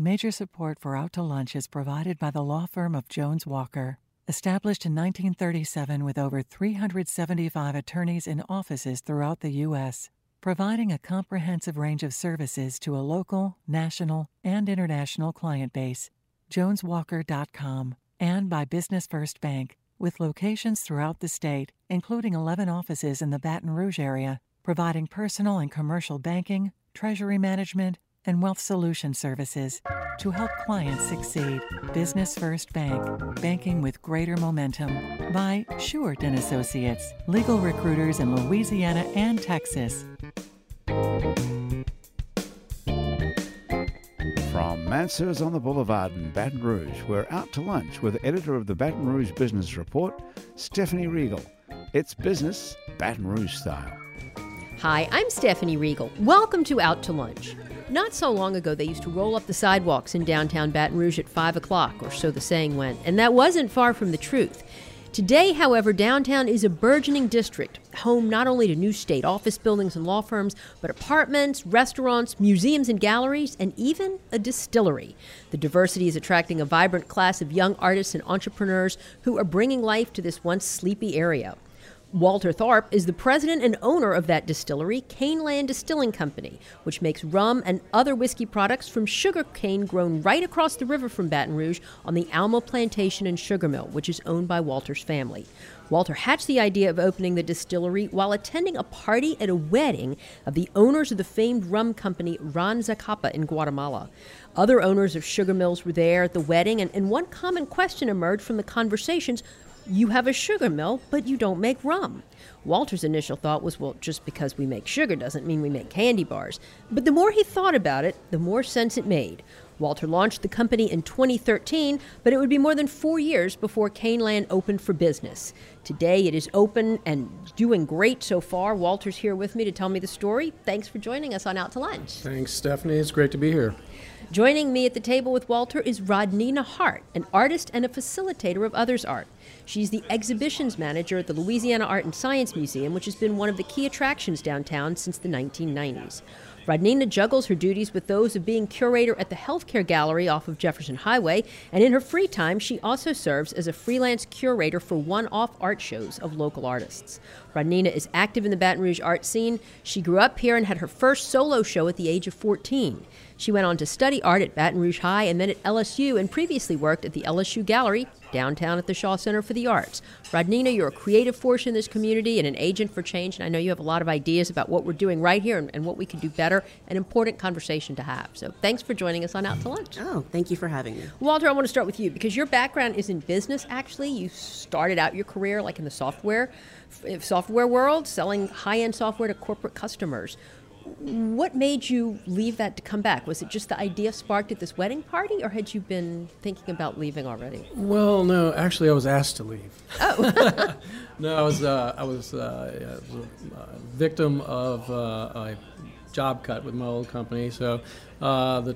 Major support for Out to Lunch is provided by the law firm of Jones Walker, established in 1937 with over 375 attorneys in offices throughout the U.S., providing a comprehensive range of services to a local, national, and international client base, JonesWalker.com, and by Business First Bank, with locations throughout the state, including 11 offices in the Baton Rouge area, providing personal and commercial banking, treasury management, and wealth solution services to help clients succeed. Business First Bank, banking with greater momentum. By Schuert & Associates, legal recruiters in Louisiana and Texas. From Mansour's on the Boulevard in Baton Rouge, we're out to lunch with the editor of the Baton Rouge Business Report, Stephanie Regal. It's business, Baton Rouge style. Hi, I'm Stephanie Regal. Welcome to Out to Lunch. Not so long ago, they used to roll up the sidewalks in downtown Baton Rouge at 5 o'clock, or so the saying went, and that wasn't far from the truth. Today, however, downtown is a burgeoning district, home not only to new state office buildings and law firms, but apartments, restaurants, museums and galleries, and even a distillery. The diversity is attracting a vibrant class of young artists and entrepreneurs who are bringing life to this once sleepy area. Walter Tharp is the president and owner of that distillery, Caneland Distilling Company, which makes rum and other whiskey products from sugar cane grown right across the river from Baton Rouge on the Alma Plantation and Sugar Mill, which is owned by Walter's family. Walter hatched the idea of opening the distillery while attending a party at a wedding of the owners of the famed rum company Ron Zacapa in Guatemala. Other owners of sugar mills were there at the wedding, and one common question emerged from the conversations. You have a sugar mill, but you don't make rum. Walter's initial thought was, well, just because we make sugar doesn't mean we make candy bars. But the more he thought about it, the more sense it made. Walter launched the company in 2013, but it would be more than 4 years before Caneland opened for business. Today it is open and doing great so far. Walter's here with me to tell me the story. Thanks for joining us on Out to Lunch. Thanks, Stephanie. It's great to be here. Joining me at the table with Walter is Rodnina Hart, an artist and a facilitator of others' art. She's the exhibitions manager at the Louisiana Art and Science Museum, which has been one of the key attractions downtown since the 1990s. Rodnina juggles her duties with those of being curator at the Healthcare Gallery off of Jefferson Highway, and in her free time, she also serves as a freelance curator for one-off art shows of local artists. Rodnina is active in the Baton Rouge art scene. She grew up here and had her first solo show at the age of 14. She went on to study art at Baton Rouge High and then at LSU, and previously worked at the LSU Gallery downtown at the Shaw Center for the Arts. Rodnina, you're a creative force in this community and an agent for change, and I know you have a lot of ideas about what we're doing right here and what we can do better. An important conversation to have. So thanks for joining us on Out to Lunch. Oh, thank you for having me. Walter, I want to start with you because your background is in business, actually. You started out your career like in the software world, selling high-end software to corporate customers. What made you leave that to come back? Was it just the idea sparked at this wedding party, or had you been thinking about leaving already? Well, no, actually I was asked to leave. Oh. No, I was a victim of a job cut with my old company, so I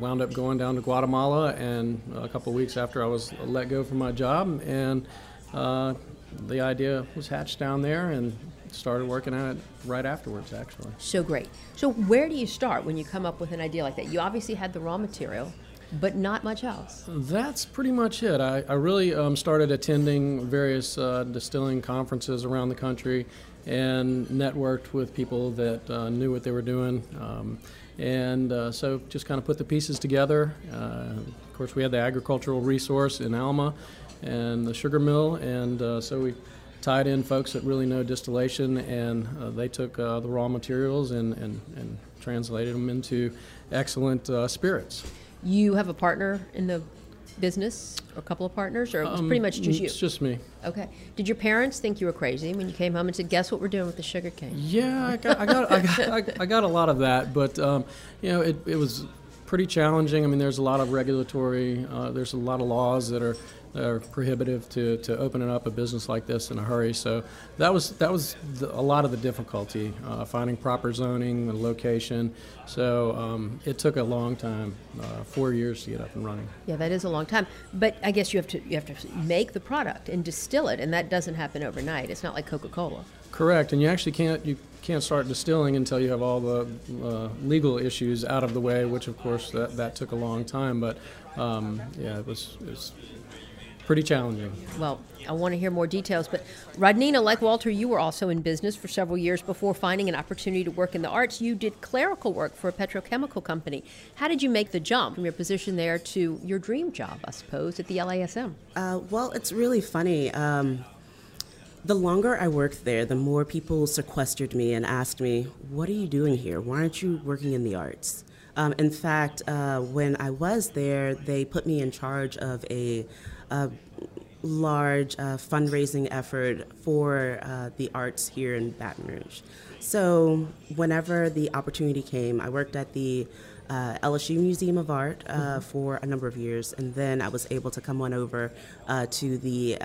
wound up going down to Guatemala, and a couple of weeks after I was let go from my job, and the idea was hatched down there, and started working on it right afterwards, actually. So great. So where do you start when you come up with an idea like that? You obviously had the raw material, but not much else. That's pretty much it. I really started attending various distilling conferences around the country and networked with people that knew what they were doing. So just kind of put the pieces together. Of course, we had the agricultural resource in Alma and the sugar mill, and so we tied in folks that really know distillation, and they took the raw materials and translated them into excellent spirits. You have a partner in the business, or a couple of partners, or it's pretty much just you? It's just me. Okay. Did your parents think you were crazy when you came home and said, guess what we're doing with the sugar cane? Yeah, I got a lot of that, but it was pretty challenging. I mean, there's a lot of regulatory, there's a lot of laws that are prohibitive to opening up a business like this in a hurry. So that was a lot of the difficulty, finding proper zoning and location. So it took a long time, 4 years to get up and running. Yeah, that is a long time. But I guess you have to make the product and distill it, and that doesn't happen overnight. It's not like Coca-Cola. Correct, and you actually can't start distilling until you have all the legal issues out of the way, which of course that took a long time, but yeah, it was pretty challenging. Well, I want to hear more details, but Rodnina, like Walter, you were also in business for several years before finding an opportunity to work in the arts. You did clerical work for a petrochemical company. How did you make the jump from your position there to your dream job, I suppose, at the LASM? Well, it's really funny. The longer I worked there, the more people sequestered me and asked me, what are you doing here? Why aren't you working in the arts? In fact, when I was there, they put me in charge of a large fundraising effort for the arts here in Baton Rouge. So whenever the opportunity came, I worked at the LSU Museum of Art for a number of years, and then I was able to come on over to the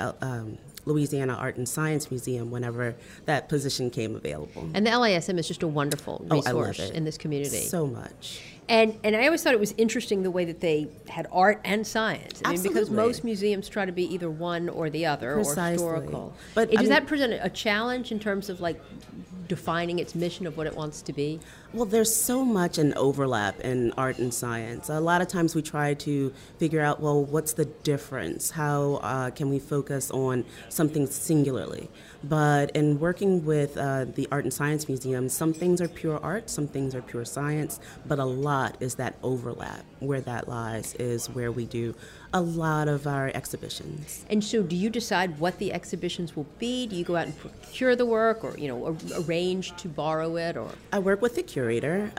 Louisiana Art and Science Museum whenever that position came available. And the LASM is just a wonderful resource in this community. So much. And I always thought it was interesting the way that they had art and science. I mean, absolutely. Because most museums try to be either one or the other. Precisely. Or historical. But does that present a challenge in terms of like defining its mission of what it wants to be? Well, there's so much an overlap in art and science. A lot of times we try to figure out, well, what's the difference? How can we focus on something singularly? But in working with the Art and Science Museum, some things are pure art, some things are pure science, but a lot is that overlap. Where that lies is where we do a lot of our exhibitions. And so do you decide what the exhibitions will be? Do you go out and procure the work or, you know, arrange to borrow it? Or I work with the curator.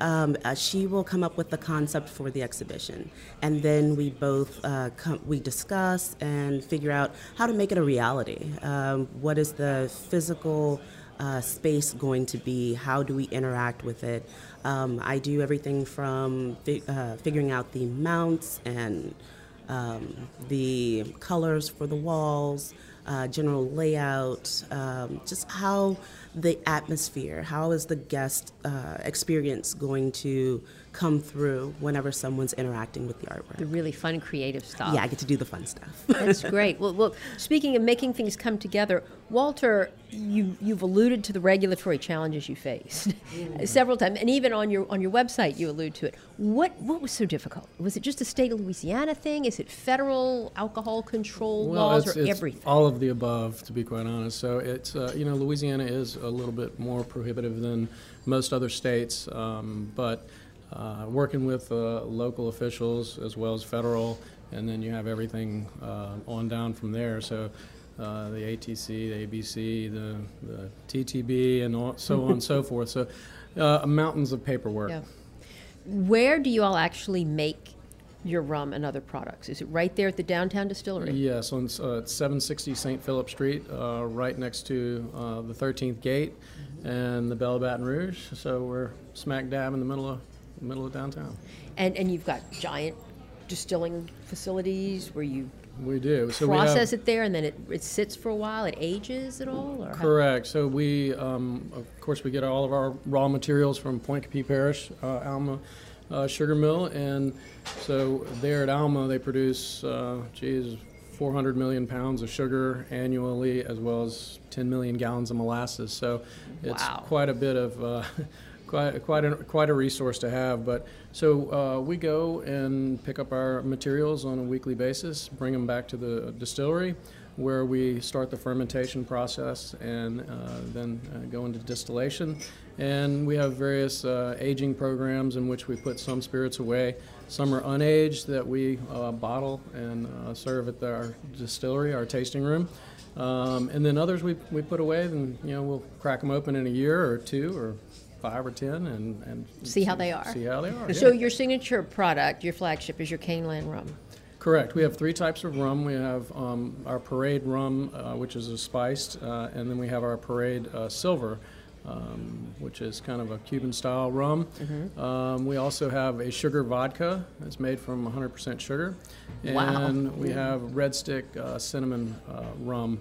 She will come up with the concept for the exhibition. And then we both we discuss and figure out how to make it a reality. What is the physical space going to be? How do we interact with it? I do everything from figuring out the mounts and the colors for the walls, general layout, just how the atmosphere, how is the guest experience going to come through whenever someone's interacting with the artwork. The really fun, creative stuff. Yeah, I get to do the fun stuff. That's great. Well, look, speaking of making things come together, Walter, you've alluded to the regulatory challenges you faced several times, and even on your website you allude to it. What was so difficult? Was it just a state of Louisiana thing? Is it federal alcohol control laws, or everything? All of the above, to be quite honest. So it's Louisiana is a little bit more prohibitive than most other states, but working with local officials as well as federal, and then you have everything on down from there. So the ATC, the ABC, the TTB, and all, so on and so forth. So mountains of paperwork. Yeah. Where do you all actually make your rum and other products? Is it right there at the downtown distillery? Yes, on 760 St. Philip Street, right next to the 13th Gate and the Belle Baton Rouge. So we're smack dab in the middle of downtown. And you've got giant distilling facilities where process it there, and then it sits for a while, it ages at all? Or correct. So we, of course, we get all of our raw materials from Pointe Coupee Parish, Alma Sugar Mill, and so there at Alma they produce, 400 million pounds of sugar annually, as well as 10 million gallons of molasses. So it's quite a bit of... Quite a resource to have, but so we go and pick up our materials on a weekly basis, bring them back to the distillery, where we start the fermentation process and then go into distillation. And we have various aging programs in which we put some spirits away. Some are unaged that we bottle and serve at our distillery, our tasting room. And then others we put away, and we'll crack them open in a year or two or 5 or 10 and see how they are. Yeah. So your signature product, your flagship, is your Caneland rum. Correct. We have three types of rum. We have our Parade rum, which is a spiced, and then we have our Parade Silver, which is kind of a Cuban-style rum. Mm-hmm. We also have a sugar vodka that's made from 100% sugar. And we have Red Stick cinnamon rum,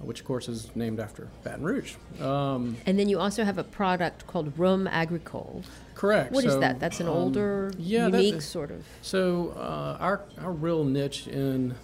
which of course is named after Baton Rouge. And then you also have a product called Rum Agricole. Correct. What is that? That's an older, unique sort of. So our real niche in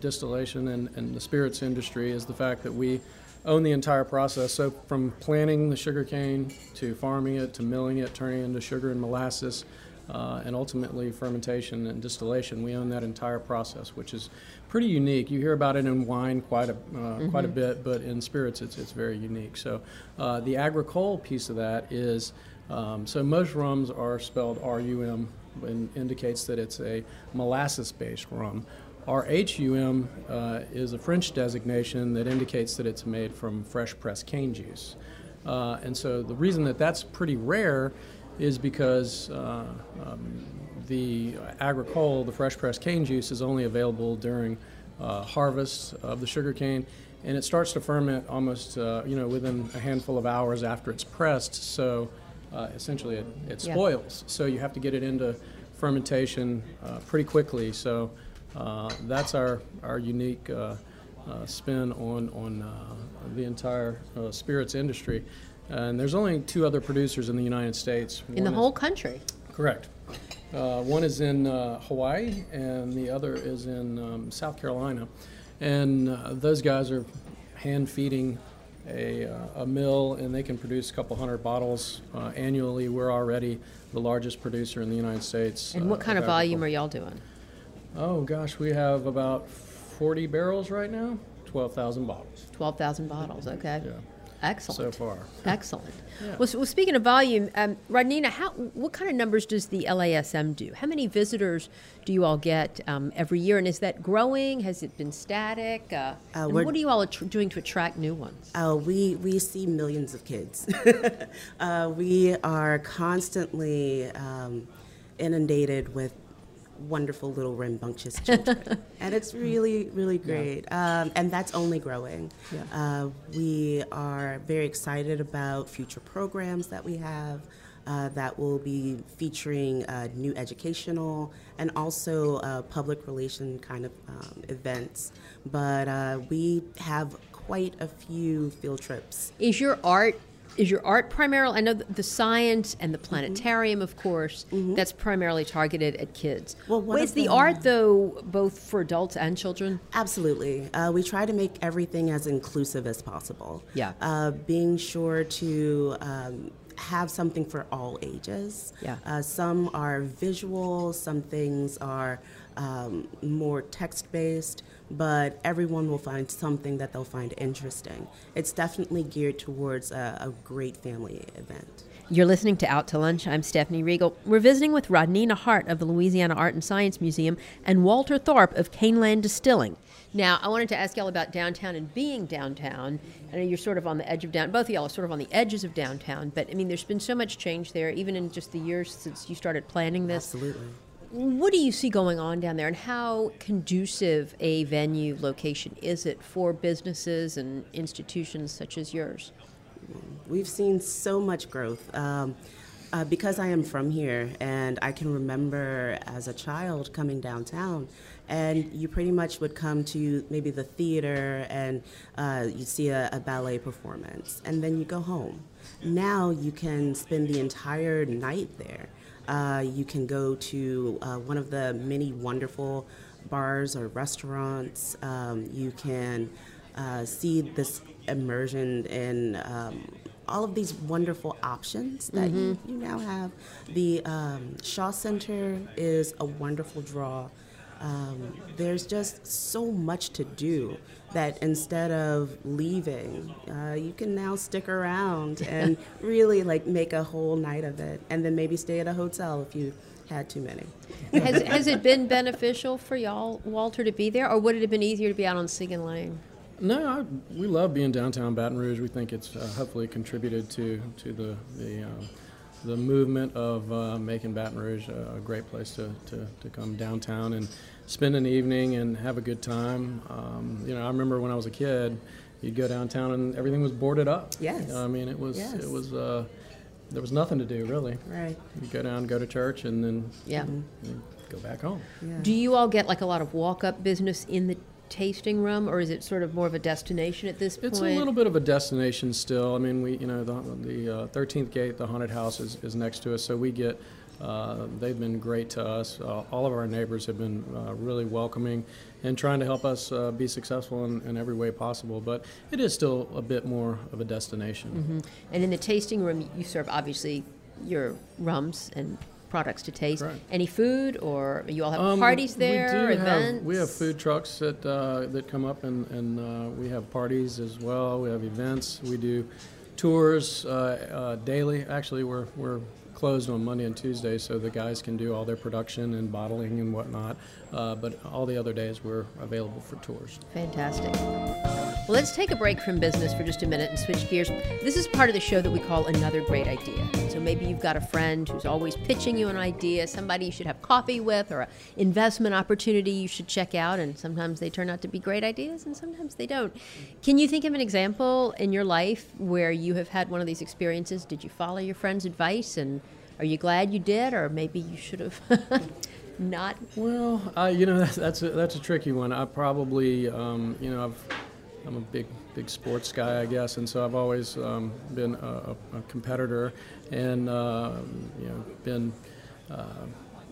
distillation and the spirits industry is the fact that we own the entire process. So from planting the sugarcane to farming it to milling it, turning it into sugar and molasses, and ultimately fermentation and distillation, we own that entire process, which is pretty unique. You hear about it in wine quite a bit, but in spirits it's very unique. So the agricole piece of that is, so most rums are spelled R-U-M, and indicates that it's a molasses-based rum. Our HUM is a French designation that indicates that it's made from fresh pressed cane juice. And so the reason that that's pretty rare is because the agricole, the fresh pressed cane juice, is only available during harvest of the sugarcane, and it starts to ferment almost within a handful of hours after it's pressed, so essentially it spoils. Yeah. So you have to get it into fermentation pretty quickly. So that's our unique spin on the entire spirits industry. And there's only two other producers in the United States. In the whole country? Correct. One is in Hawaii, and the other is in South Carolina. And those guys are hand-feeding a mill, and they can produce a couple hundred bottles annually. We're already the largest producer in the United States. And what kind of volume are y'all doing? Oh, gosh, we have about 40 barrels right now, 12,000 bottles. 12,000 bottles, okay. Yeah. Excellent. So far. Excellent. Yeah. Well, speaking of volume, Rodnina, what kind of numbers does the LASM do? How many visitors do you all get every year, and is that growing? Has it been static? And what are you all doing to attract new ones? We see millions of kids. We are constantly inundated with wonderful little rambunctious children, and it's really, really great. Yeah. And that's only growing. Yeah. We are very excited about future programs that we have that will be featuring new educational and also public relation kind of events. But we have quite a few field trips. Is your art primarily, I know the science and the planetarium, of course, that's primarily targeted at kids. Well, is the art, though, both for adults and children? Absolutely. We try to make everything as inclusive as possible. Yeah. Being sure to have something for all ages. Yeah. Some are visual, some things are more text-based, but everyone will find something that they'll find interesting. It's definitely geared towards a great family event. You're listening to Out to Lunch. I'm Stephanie Riegel. We're visiting with Rodnina Hart of the Louisiana Art and Science Museum and Walter Tharp of Caneland Distilling. Now, I wanted to ask y'all about downtown and being downtown. I know you're sort of on the edge of downtown. Both of y'all are sort of on the edges of downtown, but, I mean, there's been so much change there, even in just the years since you started planning this. Absolutely. What do you see going on down there, and how conducive a venue location is it for businesses and institutions such as yours? We've seen so much growth. Because I am from here, and I can remember as a child coming downtown, and you pretty much would come to maybe the theater, and you'd see a ballet performance, and then you go home. Now you can spend the entire night there. You can go to one of the many wonderful bars or restaurants. You can see this immersion in all of these wonderful options that you now have. The Shaw Center is a wonderful draw. There's just so much to do that instead of leaving, you can now stick around and really like make a whole night of it, and then maybe stay at a hotel if you had too many. Has it been beneficial for y'all, Walter, to be there, or would it have been easier to be out on Siegen Lane? No, we love being downtown Baton Rouge. We think it's hopefully contributed to the movement of making Baton Rouge a great place to come downtown and spend an evening and have a good time. I remember when I was a kid, you'd go downtown and everything was boarded up. Yes. I mean, it was. There was nothing to do, really. Right. You go down, go to church, and then go back home. Yeah. Do you all get like a lot of walk-up business in the tasting room, or is it sort of more of a destination at this point? It's a little bit of a destination still. I mean, we, the 13th Gate, the haunted house is next to us, so we get They've been great to us. All of our neighbors have been really welcoming and trying to help us be successful in every way possible, but it is still a bit more of a destination. Mm-hmm. And in the tasting room, you serve obviously your rums and products to taste. Correct. Any food, or you all have parties there, events? We have food trucks that come up, and we have parties as well. We have events. We do tours daily. Actually, we're closed on Monday and Tuesday, so the guys can do all their production and bottling and whatnot. But all the other days, we're available for tours. Fantastic. Well, let's take a break from business for just a minute and switch gears. This is part of the show that we call Another Great Idea. So maybe you've got a friend who's always pitching you an idea, somebody you should have coffee with, or an investment opportunity you should check out, and sometimes they turn out to be great ideas and sometimes they don't. Can you think of an example in your life where you have had one of these experiences? Did you follow your friend's advice, and are you glad you did, or maybe you should have not? Well, that's a tricky one. I probably, I'm a big sports guy, I guess, and so I've always been a competitor, and been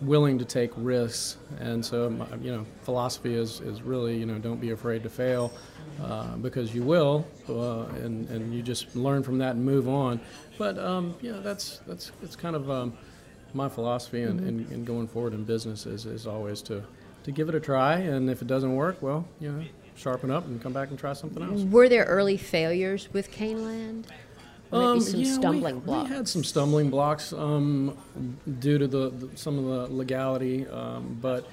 willing to take risks. And so, my, philosophy is really, don't be afraid to fail, because you will, and you just learn from that and move on. But that's kind of my philosophy, and in going forward in business is always to give it a try, and if it doesn't work, well, sharpen up and come back and try something else. Were there early failures with Caneland? Maybe some stumbling blocks? We had some stumbling blocks due to some of the legality, but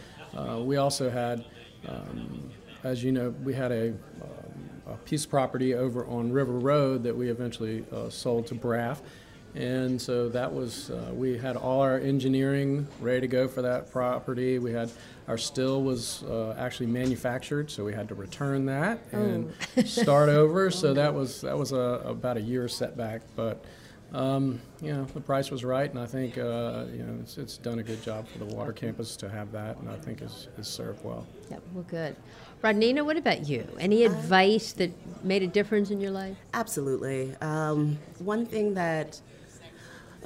we also had, as you know, we had a piece of property over on River Road that we eventually sold to Braff. And so that was, we had all our engineering ready to go for that property. We had, our still was actually manufactured, so we had to return that and start over. So that was about a year setback, but the price was right, and I think it's done a good job for the water campus to have that, and I think it's served well. Yeah, well, good. Rodnina, what about you? Any advice that made a difference in your life? Absolutely. One thing that.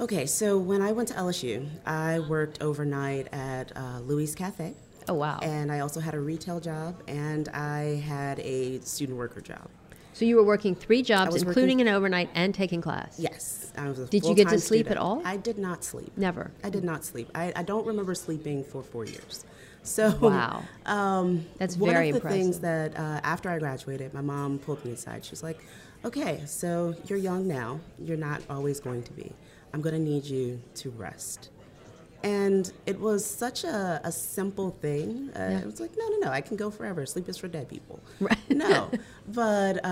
Okay, so when I went to LSU, I worked overnight at Louis Cafe. Oh, wow. And I also had a retail job, and I had a student worker job. So you were working three jobs, including an overnight, and taking class? Yes. I was a full-time student. Did you get to sleep at all? I did not sleep. Never? I did not sleep. I don't remember sleeping for 4 years. So, wow. That's very impressive. One of the things that, after I graduated, my mom pulled me aside. She was like, okay, so you're young now. You're not always going to be. I'm going to need you to rest. And it was such a simple thing. It was like, no, I can go forever. Sleep is for dead people. Right. No. But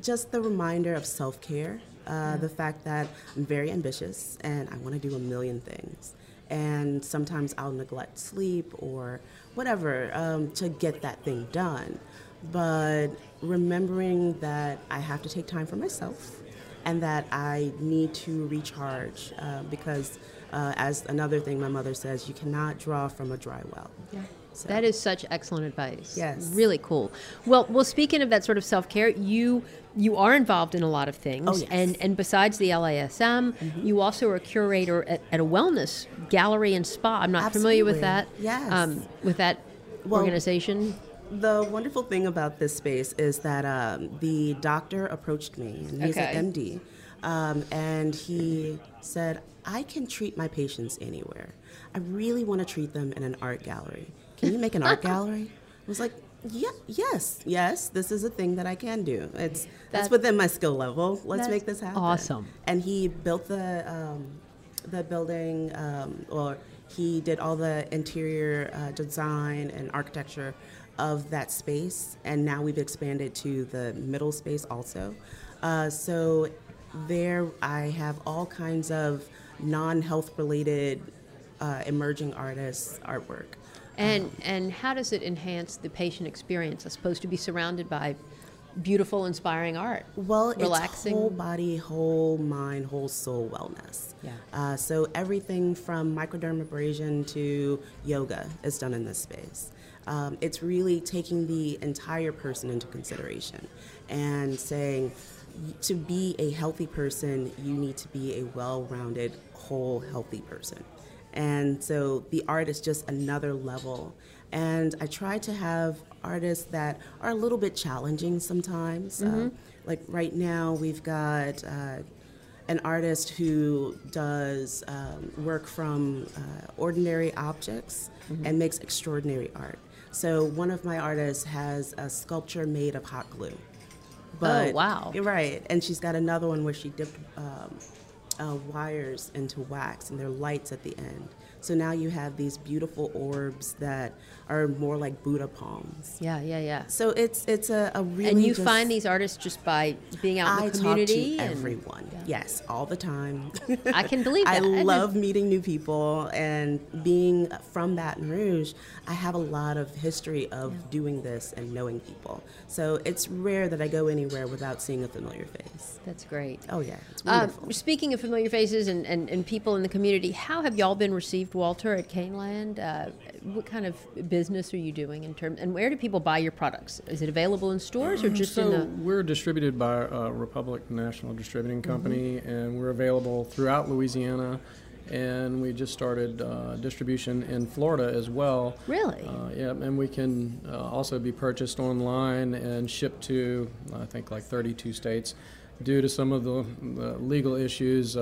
just the reminder of self-care, the fact that I'm very ambitious and I want to do a million things. And sometimes I'll neglect sleep or whatever to get that thing done. But remembering that I have to take time for myself, and that I need to recharge because, as another thing my mother says, you cannot draw from a dry well. Yeah. So. That is such excellent advice. Yes. Really cool. Well, speaking of that sort of self-care, you are involved in a lot of things. Oh, yes. And besides the LASM, you also are a curator at a wellness gallery and spa. I'm not familiar with that. Yes. With that organization. The wonderful thing about this space is that the doctor approached me, and he's an MD, and he said, I can treat my patients anywhere. I really want to treat them in an art gallery. Can you make an art gallery? I was like, yes, this is a thing that I can do. That's within my skill level. Let's make this happen. Awesome. And he built the building, he did all the interior design and architecture of that space, and now we've expanded to the middle space also. So there I have all kinds of non-health related emerging artists' artwork. And how does it enhance the patient experience? It's supposed to be surrounded by beautiful, inspiring art. Well, relaxing. It's whole body, whole mind, whole soul wellness. Yeah. So everything from microdermabrasion to yoga is done in this space. It's really taking the entire person into consideration and saying, to be a healthy person, you need to be a well-rounded, whole, healthy person. And so the art is just another level. And I try to have artists that are a little bit challenging sometimes. Mm-hmm. Like right now, we've got an artist who does work from ordinary objects mm-hmm. and makes extraordinary art. So one of my artists has a sculpture made of hot glue. But, oh, wow. Right. And she's got another one where she dipped wires into wax, and they're lights at the end. So now you have these beautiful orbs that are more like Buddha palms. Yeah, yeah, yeah. So it's a really. And you find these artists just by being out in the community? I talk to everyone. Yeah. Yes, all the time. I can believe that. I love meeting new people, and being from Baton Rouge, I have a lot of history of doing this and knowing people. So it's rare that I go anywhere without seeing a familiar face. That's great. Oh yeah, it's wonderful. Speaking of familiar faces and people in the community, how have y'all been received, Walter, at Caneland? What kind of business are you doing in terms, and where do people buy your products? Is it available in stores or just we're distributed by Republic National Distributing Company, mm-hmm. and we're available throughout Louisiana, and we just started distribution in Florida as well. Really? Yeah, and we can also be purchased online and shipped to, I think, like 32 states. Due to some of the legal issues,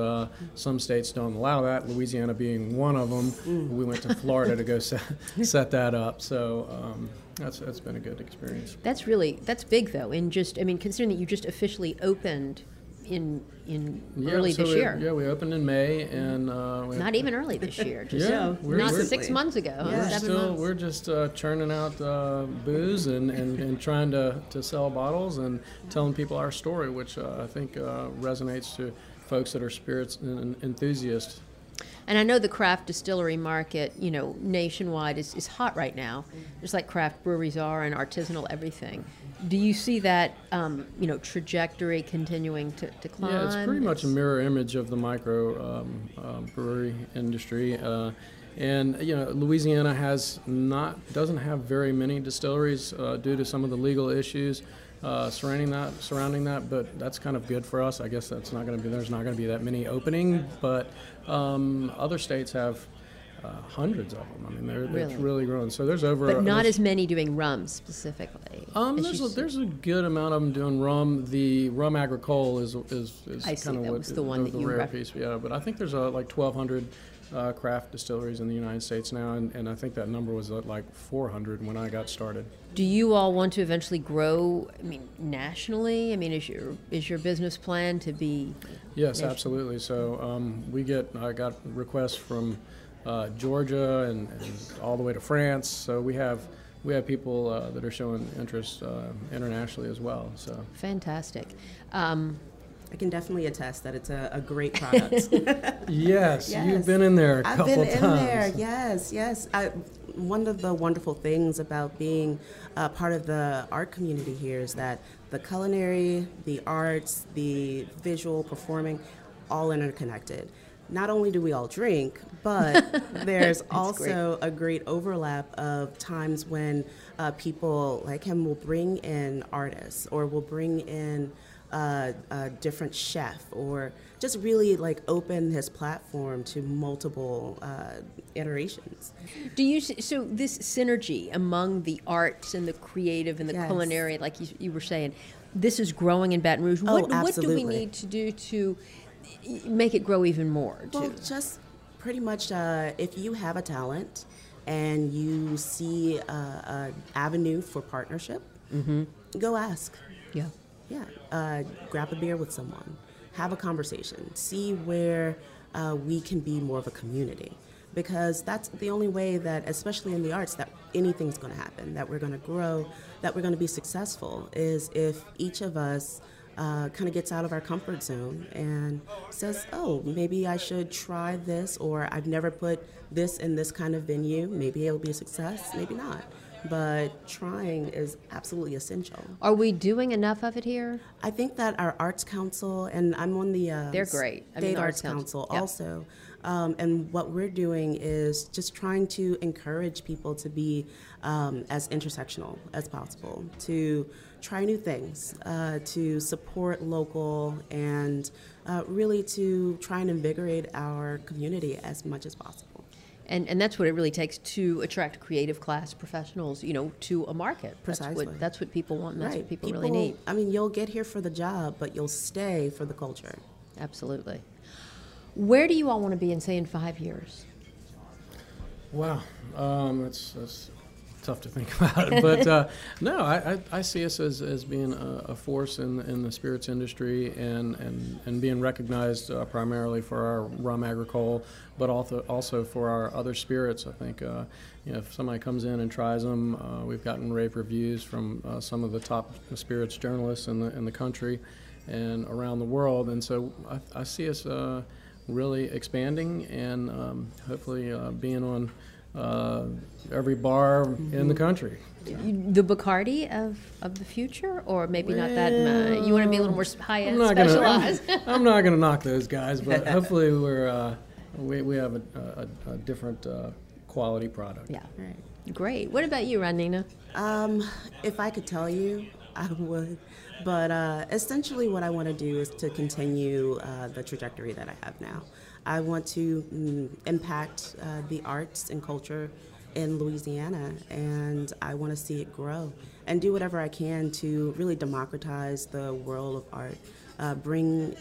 some states don't allow that, Louisiana being one of them. Ooh. We went to Florida to go set that up. So that's been a good experience. That's big, though, and considering that you just officially opened in early this year. Yeah, we opened in May, and not even early this year. Just we're 6 months ago. Yeah. We're just churning out booze and trying to sell bottles and telling people our story, which I think resonates to folks that are spirits and enthusiasts. And I know the craft distillery market, nationwide is hot right now, just like craft breweries are and artisanal everything. Do you see that, trajectory continuing to climb? Yeah, it's pretty much a mirror image of the micro brewery industry. And, Louisiana doesn't have very many distilleries due to some of the legal issues surrounding that, but that's kind of good for us. I guess there's not going to be that many opening, but other states have hundreds of them. I mean, it's really growing. So there's over. But not as many doing rum specifically. There's a good amount of them doing rum. The rum agricole is I kind see, of that what, was the one that the you rare piece. Yeah, but I think there's like 1,200. Craft distilleries in the United States now, and I think that number was at like 400 when I got started. Do you all want to eventually grow, nationally? Is your business plan to be Yes, national? Absolutely. So I got requests from Georgia and all the way to France, so we have people that are showing interest internationally as well. So fantastic. I can definitely attest that it's a great product. Yes, you've been in there a couple times. I've been in there, yes. One of the wonderful things about being part of the art community here is that the culinary, the arts, the visual, performing, all interconnected. Not only do we all drink, but there's also a great overlap of times when people like him will bring in artists or will bring in a different chef, or just really open his platform to multiple iterations. So this synergy among the arts and the creative and the culinary, like you were saying, this is growing in Baton Rouge. What do we need to do to make it grow even more? Well, just pretty much if you have a talent and you see an avenue for partnership, mm-hmm. go ask. Yeah. Yeah, grab a beer with someone, have a conversation, see where we can be more of a community, because that's the only way that, especially in the arts, that anything's going to happen, that we're going to grow, that we're going to be successful, is if each of us kind of gets out of our comfort zone and says, oh, maybe I should try this, or I've never put this in this kind of venue, maybe it'll be a success, maybe not. But trying is absolutely essential. Are we doing enough of it here? I think that our Arts Council, and I'm on the they're great. State Arts Council also, and what we're doing is just trying to encourage people to be as intersectional as possible, to try new things, to support local, and really to try and invigorate our community as much as possible. And that's what it really takes to attract creative class professionals, you know, to a market. Precisely. That's what people want, and that's right. what people really need. I mean, you'll get here for the job, but you'll stay for the culture. Absolutely. Where do you all want to be in, say, in 5 years? Wow. That's tough to think about it. But no, I see us as being a force in the spirits industry and being recognized primarily for our rum agricole, but also for our other spirits. I think you know, if somebody comes in and tries them, we've gotten rave reviews from some of the top spirits journalists in the country and around the world. And so I see us really expanding and hopefully being on every bar mm-hmm. in the country. Yeah. The Bacardi of the future, or maybe not that. You want to be a little more high end, specialized. I'm not going to knock those guys, but hopefully we have a different quality product. Yeah, right. Great. What about you, Ronina? If I could tell you, I would. But essentially, what I want to do is to continue the trajectory that I have now. I want to impact the arts and culture in Louisiana, and I want to see it grow and do whatever I can to really democratize the world of art, bring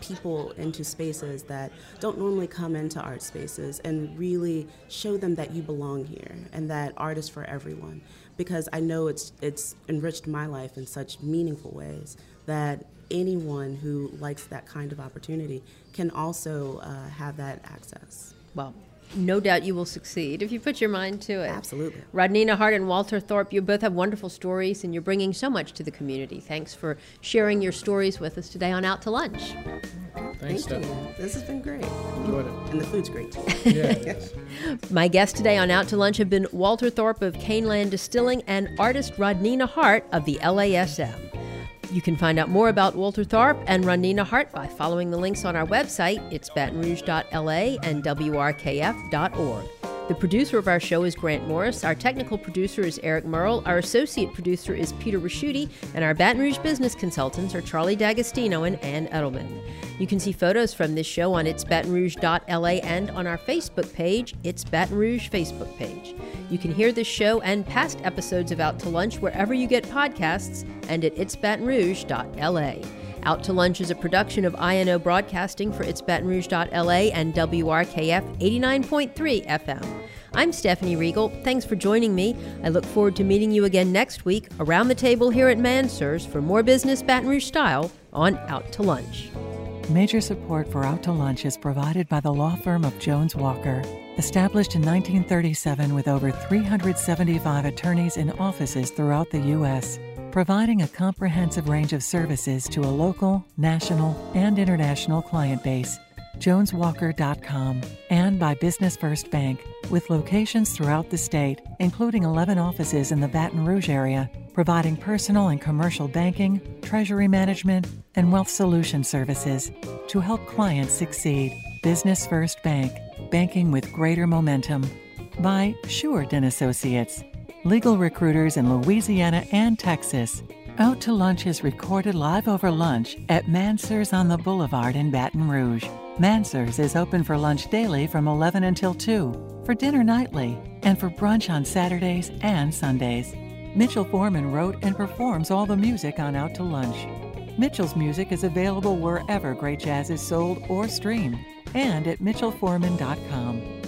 people into spaces that don't normally come into art spaces and really show them that you belong here and that art is for everyone, because I know it's enriched my life in such meaningful ways that anyone who likes that kind of opportunity can also have that access. Well, no doubt you will succeed if you put your mind to it. Absolutely. Rodnina Hart and Walter Thorpe, you both have wonderful stories, and you're bringing so much to the community. Thanks for sharing your stories with us today on Out to Lunch. Thanks, Stephanie. This has been great. Enjoyed it. And the food's great. Yeah, it is. My guests today on Out to Lunch have been Walter Thorpe of Caneland Distilling and artist Rodnina Hart of the LASM. You can find out more about Walter Thorpe and Ronina Hart by following the links on our website, itsbatonrouge.la and wrkf.org. The producer of our show is Grant Morris. Our technical producer is Eric Merle. Our associate producer is Peter Raschuti. And our Baton Rouge business consultants are Charlie D'Agostino and Ann Edelman. You can see photos from this show on itsbatonrouge.la and on our Facebook page, It's Baton Rouge Facebook page. You can hear this show and past episodes of Out to Lunch wherever you get podcasts and at itsbatonrouge.la. Out to Lunch is a production of INO Broadcasting for It's Baton Rouge.LA and WRKF 89.3 FM. I'm Stephanie Riegel. Thanks for joining me. I look forward to meeting you again next week around the table here at Mansour's for more business Baton Rouge style on Out to Lunch. Major support for Out to Lunch is provided by the law firm of Jones Walker, established in 1937 with over 375 attorneys in offices throughout the U.S., providing a comprehensive range of services to a local, national, and international client base. JonesWalker.com, and by Business First Bank, with locations throughout the state, including 11 offices in the Baton Rouge area, providing personal and commercial banking, treasury management, and wealth solution services to help clients succeed. Business First Bank, banking with greater momentum. By Schuerden Associates, legal recruiters in Louisiana and Texas. Out to Lunch is recorded live over lunch at Mansour's on the Boulevard in Baton Rouge. Mansour's is open for lunch daily from 11 until 2, for dinner nightly, and for brunch on Saturdays and Sundays. Mitchell Foreman wrote and performs all the music on Out to Lunch. Mitchell's music is available wherever great jazz is sold or streamed, and at mitchellforeman.com.